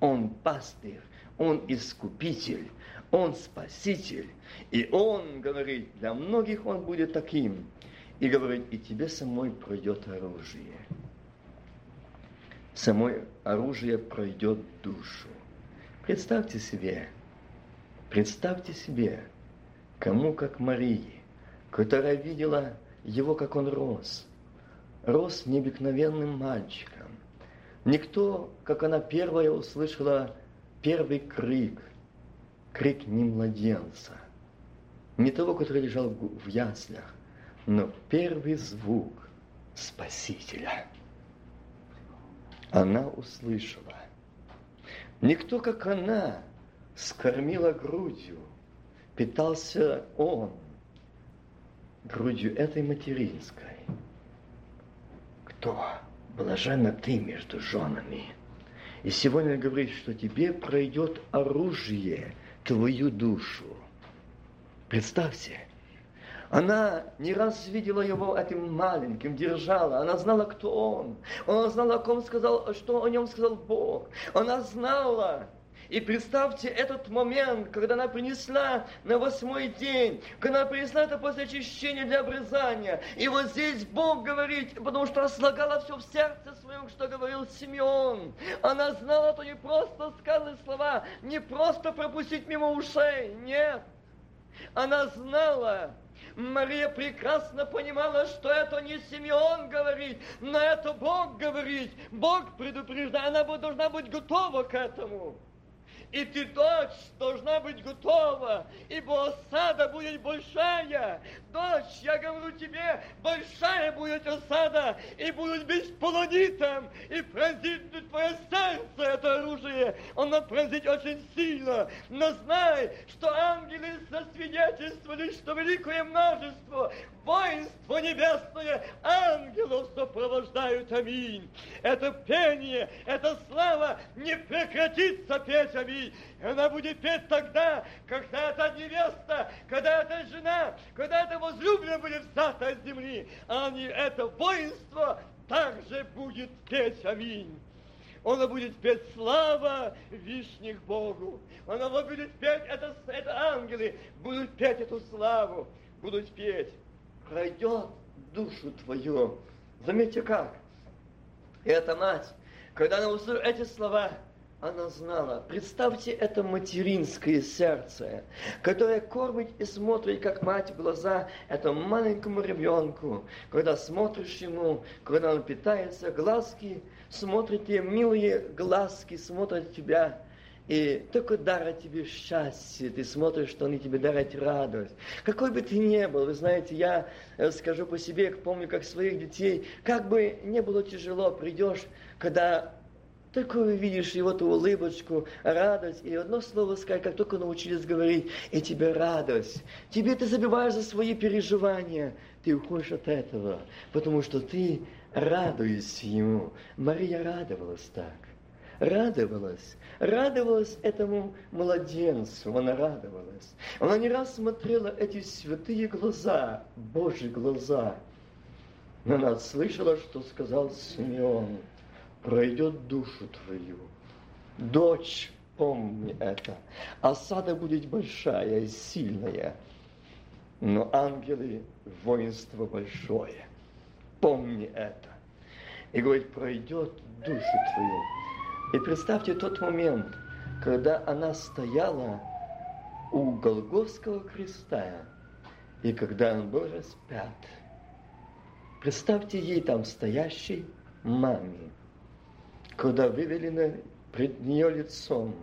он пастырь, он искупитель, он спаситель. И он говорит, для многих он будет таким. И говорит, и тебе самой пройдет оружие. Самой оружие пройдет душу. Представьте себе, представьте себе, кому как Марии, которая видела его, как он рос, рос необыкновенным мальчиком. Никто, как она первая услышала первый крик, крик не младенца, не того, который лежал в яслях, но первый звук Спасителя. Она услышала. Никто, как она, скормила грудью, питался он грудью этой материнской. Кто? Блаженна ты между женами. И сегодня говорит, что тебе пройдет оружие твою душу. Представьте, она не раз видела его этим маленьким, держала. Она знала, кто он. Она знала, о ком сказал, что о нем сказал Бог. Она знала. И представьте этот момент, когда она принесла на восьмой день, когда она принесла это после очищения для обрезания. И вот здесь Бог говорит, потому что слагала все в сердце своем, что говорил Симеон. Она знала, что не просто сказанные слова, не просто пропустить мимо ушей, нет. Она знала. Мария прекрасно понимала, что это не Симеон говорит, но это Бог говорит. Бог предупреждает, она должна быть готова к этому. И ты, дочь, должна быть готова, ибо осада будет большая. Дочь, я говорю тебе, большая будет осада, и будут бить полонитом, и пронзит твое сердце это оружие. Оно пронзит очень сильно, но знай, что ангелы сосвидетельствовали, что великое множество, воинство небесное ангелов сопровождают. Аминь. Это пение, эта слава не прекратится петь. Аминь. Она будет петь тогда, когда эта невеста, когда эта жена, когда эта возлюбленная будет взята с земли. А не это воинство также будет петь. Аминь. Она будет петь слава вишних Богу. Она будет петь, это, это ангелы будут петь эту славу, будут петь. Пройдет душу твою. Заметьте как. И эта мать, когда она услышит эти слова, она знала. Представьте это материнское сердце, которое кормит и смотрит, как мать, в глаза этому маленькому ребенку. Когда смотришь ему, когда он питается, глазки смотрят тебе, милые глазки смотрят тебя. И только дарят тебе счастье, ты смотришь, что они тебе дарят радость. Какой бы ты ни был, вы знаете, я скажу по себе, помню, как своих детей, как бы не было тяжело, придешь, когда... Только увидишь его ту улыбочку, радость, и одно слово сказать, как только научились говорить, и тебе радость. Тебе ты забиваешь за свои переживания, ты уходишь от этого, потому что ты радуешься ему. Мария радовалась так, радовалась, радовалась этому младенцу, она радовалась. Она не раз смотрела эти святые глаза, Божьи глаза, но она слышала, что сказал Симеон. Пройдет душу твою. Дочь, помни это. Осада будет большая и сильная, но ангелы воинство большое. Помни это. И говорит, пройдет душу твою. И представьте тот момент, когда она стояла у Голгофского креста, и когда он был распят. Представьте ей там стоящей маме. когда вывелено пред нее лицом.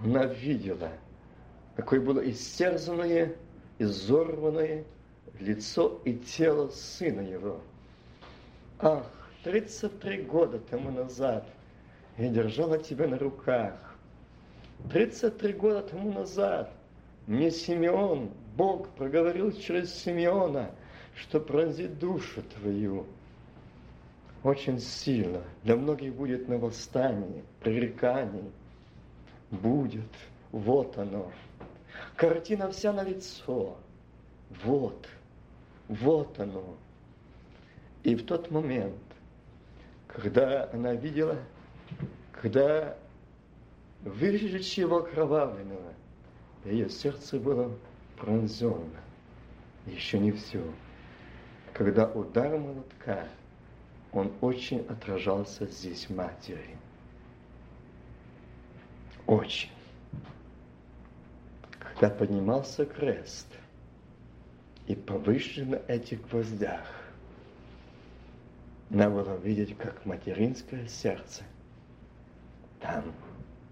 Она видела, какое было истерзанное, изорванное лицо и тело сына его. Ах, тридцать три года тому назад я держала тебя на руках. тридцать три года тому назад мне Симеон, Бог проговорил через Симеона, что пронзит душу твою. Очень сильно. Для многих будет на восстании, пререкании. Будет. Вот оно. Картина вся на лицо. Вот. Вот оно. И в тот момент, когда она видела, когда выжечь его кровавленного, ее сердце было пронзено. Еще не все. Когда удар молотка, он очень отражался здесь матери. Очень. Когда поднимался крест и повыше на этих гвоздях, надо было видеть, как материнское сердце там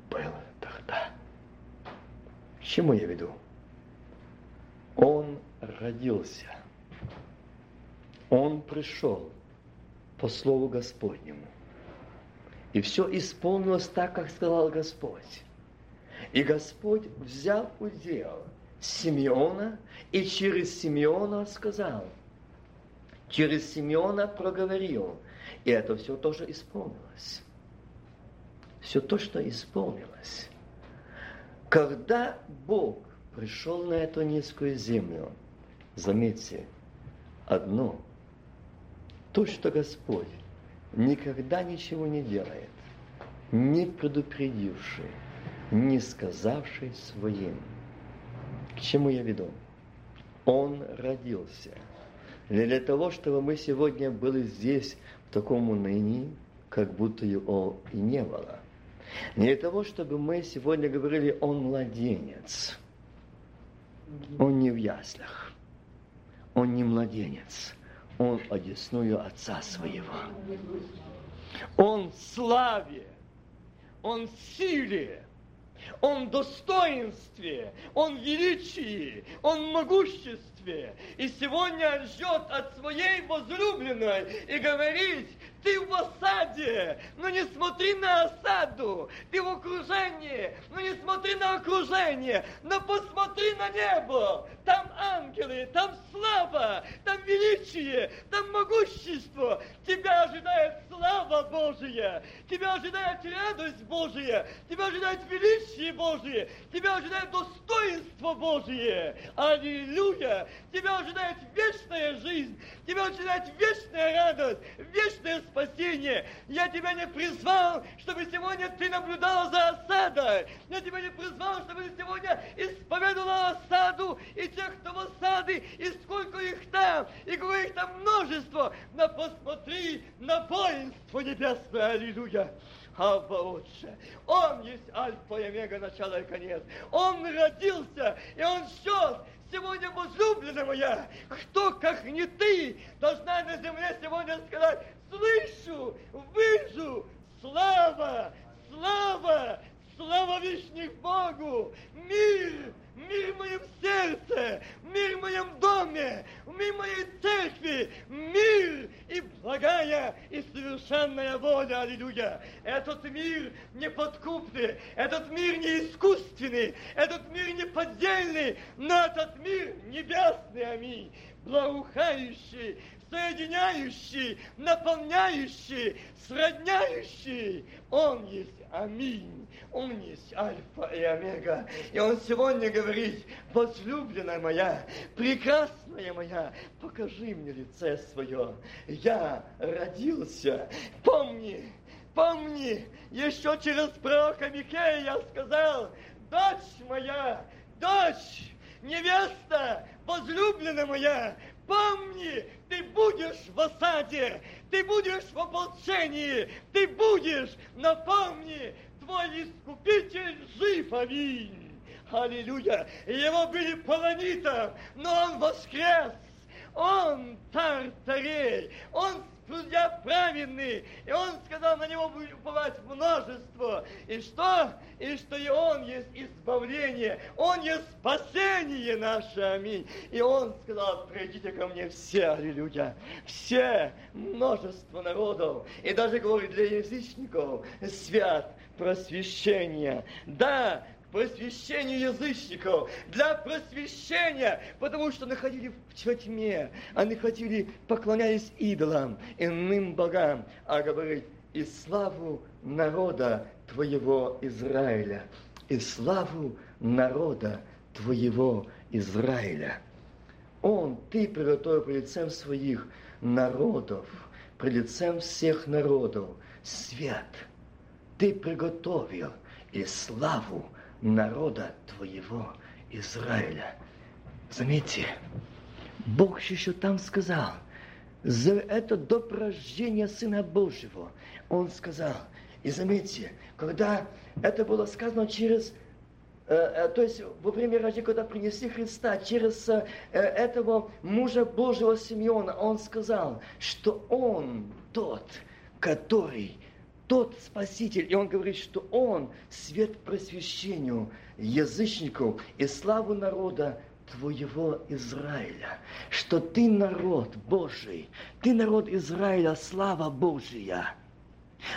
было тогда. К чему я веду? Он родился. Он пришел по слову Господнему. И все исполнилось так, как сказал Господь. И Господь взял удел Симеона и через Симеона сказал. Через Симеона проговорил. И это все тоже исполнилось. Все точно исполнилось. Когда Бог пришел на эту низкую землю, заметьте, одно, то, что Господь никогда ничего не делает, не предупредивший, не сказавший своим. К чему я веду? Он родился. Не для того, чтобы мы сегодня были здесь в таком унынии, как будто его и не было. Не для того, чтобы мы сегодня говорили, он младенец. Он не в яслях. Он не младенец. Он одесную Отца Своего. Он в славе. Он в силе. Он в достоинстве. Он в величии. Он в могуществе. И сегодня он ждет от своей возлюбленной и говорит: ты в осаде, но не смотри на осаду. Ты в окружении, но не смотри на окружение. Но посмотри на небо. Там ангелы, там слава, там величие, там могущество. Тебя ожидает слава Божия. Тебя ожидает радость Божия. Тебя ожидает величие Божие. Тебя ожидает достоинство Божие. Аллилуйя. Тебя ожидает вечная жизнь. Тебя ожидает вечная радость, вечная спасение. Я тебя не призвал, чтобы сегодня ты наблюдала за осадой. Я тебя не призвал, чтобы ты сегодня исповедовала осаду и тех, кто в осаде, и сколько их там, и какое их там множество. Но посмотри на воинство небесное. Аллилуйя. Абба Отче. Он есть Альфа и Омега, начало и конец. Он родился, и он счет. Сегодня, возлюбленная моя, кто, как не ты, должна на земле сегодня сказать: слышу, вижу, слава, слава, слава вишних Богу, мир, мир в моем сердце, мир в моем доме, мир в моей церкви, мир и благая и совершенная воля, аллилуйя. Этот мир неподкупный, этот мир не искусственный, этот мир не поддельный, но этот мир небесный, аминь, благоухающий, соединяющий, наполняющий, сродняющий. Он есть аминь. Он есть Альфа и Омега. И он сегодня говорит: возлюбленная моя, прекрасная моя, покажи мне лице свое. Я родился. Помни, помни, еще через пророка Михея я сказал: дочь моя, дочь, невеста, возлюбленная моя, помни, ты будешь в осаде, ты будешь в ополчении, ты будешь, но помни, твой искупитель жив, аминь. Аллилуйя. Его били полонитом, но он воскрес. Он Тартарей, он судья праведный, и он сказал, на него будет уповать множество, и что? И что и он есть избавление, он есть спасение наше, аминь. И он сказал, придите ко мне все, аллилуйя, все, множество народов, и даже, говорит, для язычников свят просвещение, да, просвещению язычников, для просвещения, потому что находили в тьме, они хотели, поклоняясь идолам, иным богам, а говорить, и славу народа твоего Израиля, и славу народа твоего Израиля. Он, ты приготовил пред лицем своих народов, пред лицем всех народов, свят, ты приготовил и славу народа твоего Израиля. Заметьте, Бог еще там сказал, за это до рождения Сына Божьего. Он сказал, и заметьте, когда это было сказано через, э, то есть во время рождения, когда принесли Христа, через э, этого мужа Божьего Симеона, он сказал, что он тот, который тот Спаситель, и он говорит, что он свет просвещению язычников и славу народа твоего Израиля, что ты народ Божий, ты народ Израиля, слава Божия.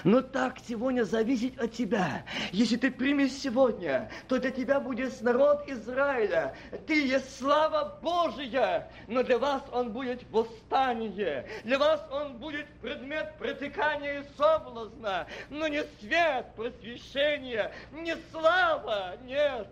Но так сегодня зависит от тебя. Если ты примешь сегодня, то для тебя будет народ Израиля. Ты есть слава Божия, но для вас он будет восстание. Для вас он будет предмет протекания и соблазна. Но не свет просвещения, не слава, нет.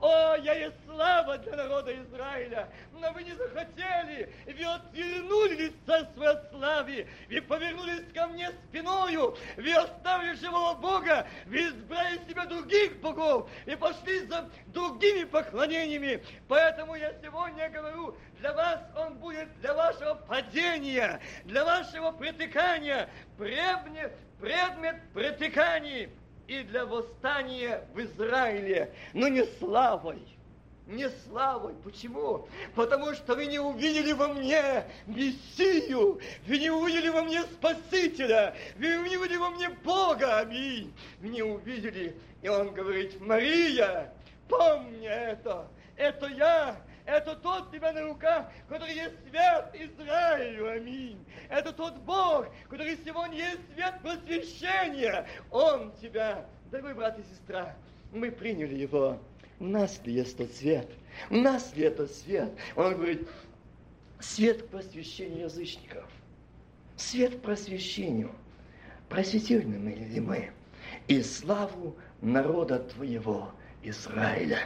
О, я есть слава для народа Израиля, но вы не захотели, вы отвернулись от царства славы, вы повернулись ко мне спиною, вы оставили живого Бога, вы избрали себе других богов и пошли за другими поклонениями. Поэтому я сегодня говорю, для вас он будет, для вашего падения, для вашего притыкания, предмет, предмет притыканий. И для восстания в Израиле, но не славой, не славой. Почему? Потому что вы не увидели во мне Мессию, вы не увидели во мне Спасителя, вы не увидели во мне Бога, аминь. Вы не увидели, и он говорит, Мария, помни это, это я. Это тот тебя на руках, который есть свет Израилю, аминь. Это тот Бог, который сегодня есть свет просвещения. Он тебя, дорогой брат и сестра, мы приняли его. У нас ли есть тот свет? У нас ли этот свет? Он говорит, свет к просвещению язычников. Свет к просвещению. Просветильными ли мы? И славу народа твоего Израиля.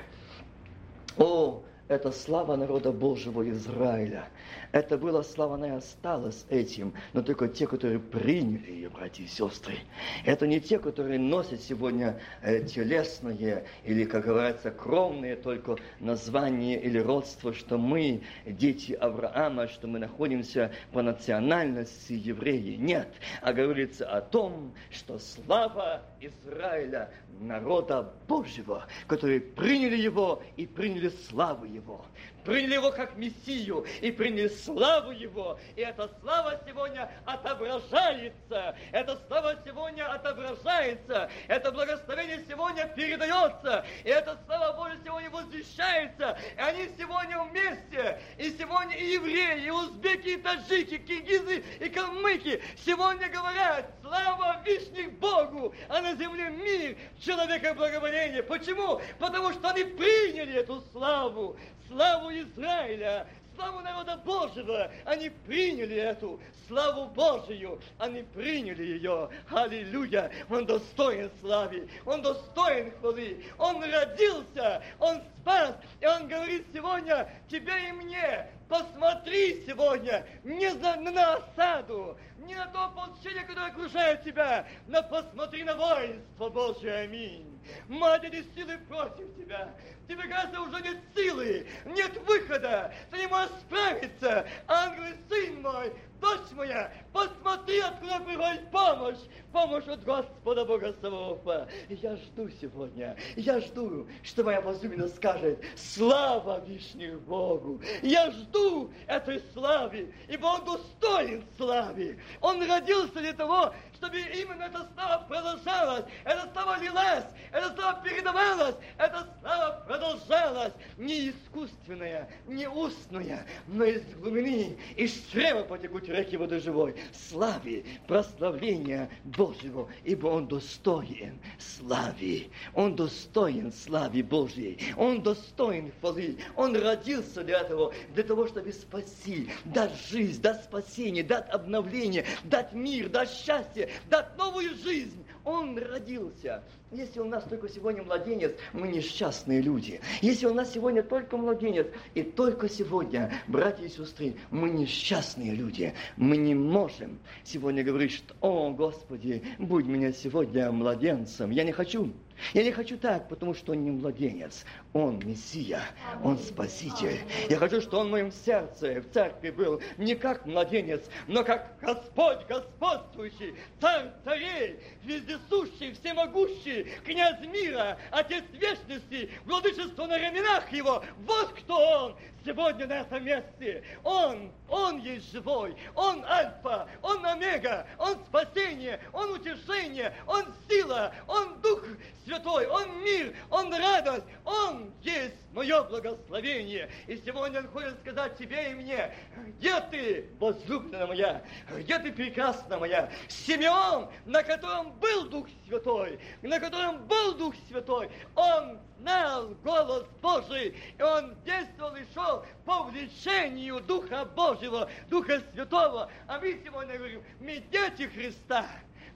О, это слава народа Божьего Израиля. Это была слава, она и осталась этим, но только те, которые приняли ее, братья и сестры. Это не те, которые носят сегодня э, телесные или, как говорится, кровные только названия или родство, что мы дети Авраама, что мы находимся по национальности евреи. Нет, а говорится о том, что слава Израиля, народа Божьего, которые приняли его и приняли славу его, приняли его как Мессию и приняли славу его. И эта слава сегодня отображается, эта слава сегодня отображается, это благословение сегодня передается, и эта слава Божья сегодня возвещается, и они сегодня вместе, и сегодня и евреи, и узбеки, и таджики, киргизы и калмыки сегодня говорят, слава вишних Богу, а на земле мир, человека благоволение. Почему? Потому что они приняли эту славу, славу Израиля, славу народа Божьего. Они приняли эту славу Божию, они приняли ее. Аллилуйя! Он достоин славы, он достоин хвалы, он родился, он спас, и он говорит сегодня тебе и мне. Посмотри сегодня не за, на осаду, не на то ополчение, которое окружает тебя, но посмотри на воинство Божие, аминь. Матери силы против тебя, тебе кажется, уже нет силы, нет выхода, ты не можешь справиться. Ангел, сын мой, дочь моя, посмотри, откуда приходит помощь, помощь от Господа Бога Саваофа. Я жду сегодня, я жду, что моя возлюбленная скажет: слава вишних Богу. Я жду этой славы, ибо Он достоин славы. Он родился для того, чтобы именно эта слава продолжалась, эта слава лилась, эта слава передавалась, эта слава продолжалась. Не искусственная, не устная, но из глубины, из чрева потекут реки воды живой. Славы, прославления Божьего, ибо Он достоин славы. Он достоин славы Божьей, Он достоин хвалы. Он родился для этого, для того, чтобы спасти, дать жизнь, дать спасение, дать обновление, дать мир, дать счастье, дать новую жизнь. Он родился. Если у нас только сегодня младенец, мы несчастные люди. Если у нас сегодня только младенец, и только сегодня, братья и сестры, мы несчастные люди. Мы не можем сегодня говорить, что: о, Господи, будь меня сегодня младенцем. Я не хочу. Я не хочу так, потому что он не младенец. Он Мессия, Он Спаситель. Я хочу, чтобы он в моем сердце, в церкви был не как младенец, но как Господь, господствующий, Царь царей, вездесущий, всемогущий, князь мира, Отец вечности, владычество на раменах Его. Вот кто Он сегодня на этом месте. Он, Он есть живой, Он Альфа, Он Омега, Он спасение, Он утешение, Он сила, Он Дух Святой, Он мир, Он радость, Он есть мое благословение. И сегодня Он хочет сказать тебе и мне: где ты, возлюбленная моя, где ты, прекрасная моя? Симеон, на котором был Дух Святой, на котором был Дух Святой, он знал голос Божий, и он действовал и шел по влечению Духа Божьего, Духа Святого. А мы сегодня говорим: мы дети Христа.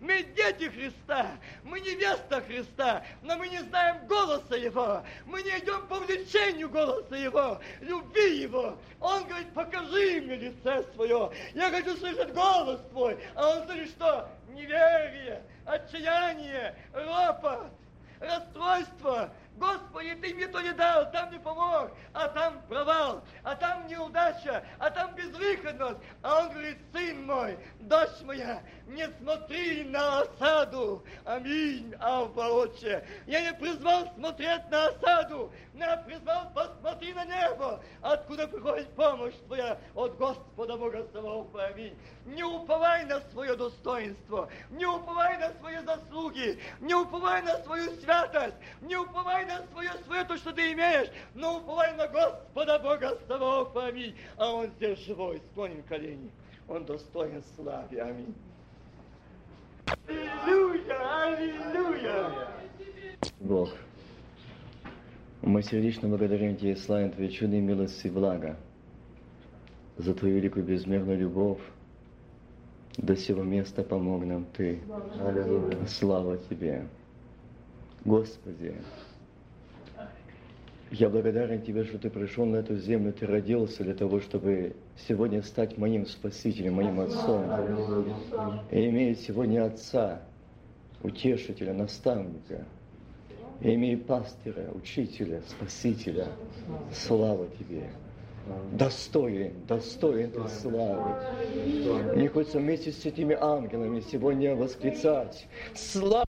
Мы дети Христа, мы невеста Христа, но мы не знаем голоса Его, мы не идем по влечению голоса Его, любви Его. Он говорит: покажи мне лице свое, я хочу слышать голос твой. А он говорит, что неверие, отчаяние, ропот, расстройство. Господи, ты мне то не дал, там не помог, а там провал, а там неудача, а там безвыходность. А он говорит: сын мой, дочь моя, не смотри на осаду. Аминь, Авва Отче. Я не призвал смотреть на осаду, но призвал: посмотри на небо, откуда приходит помощь твоя от Господа Бога Саваофа. Аминь. Не уповай на свое достоинство, не уповай на свои заслуги, не уповай на свою святость, не уповай на свое, свое, то, что ты имеешь, но уповай на Господа Бога Саваофа. Аминь. А Он здесь живой, склонен колени. Он достоин славы. Аминь. Аллилуйя, аллилуйя. Бог, мы сердечно благодарим Тебя и славим Твои чудо, милость и благо, за Твою великую безмерную любовь. До сего места помог нам Ты. Аллилуйя. Слава Тебе. Господи, я благодарен Тебе, что Ты пришел на эту землю, Ты родился для того, чтобы сегодня стать моим спасителем, моим отцом. И имея сегодня отца, утешителя, наставника, и имея пастыря, учителя, спасителя, слава Тебе. Достоин, достоин Ты славы. Мне хочется вместе с этими ангелами сегодня восклицать: слава!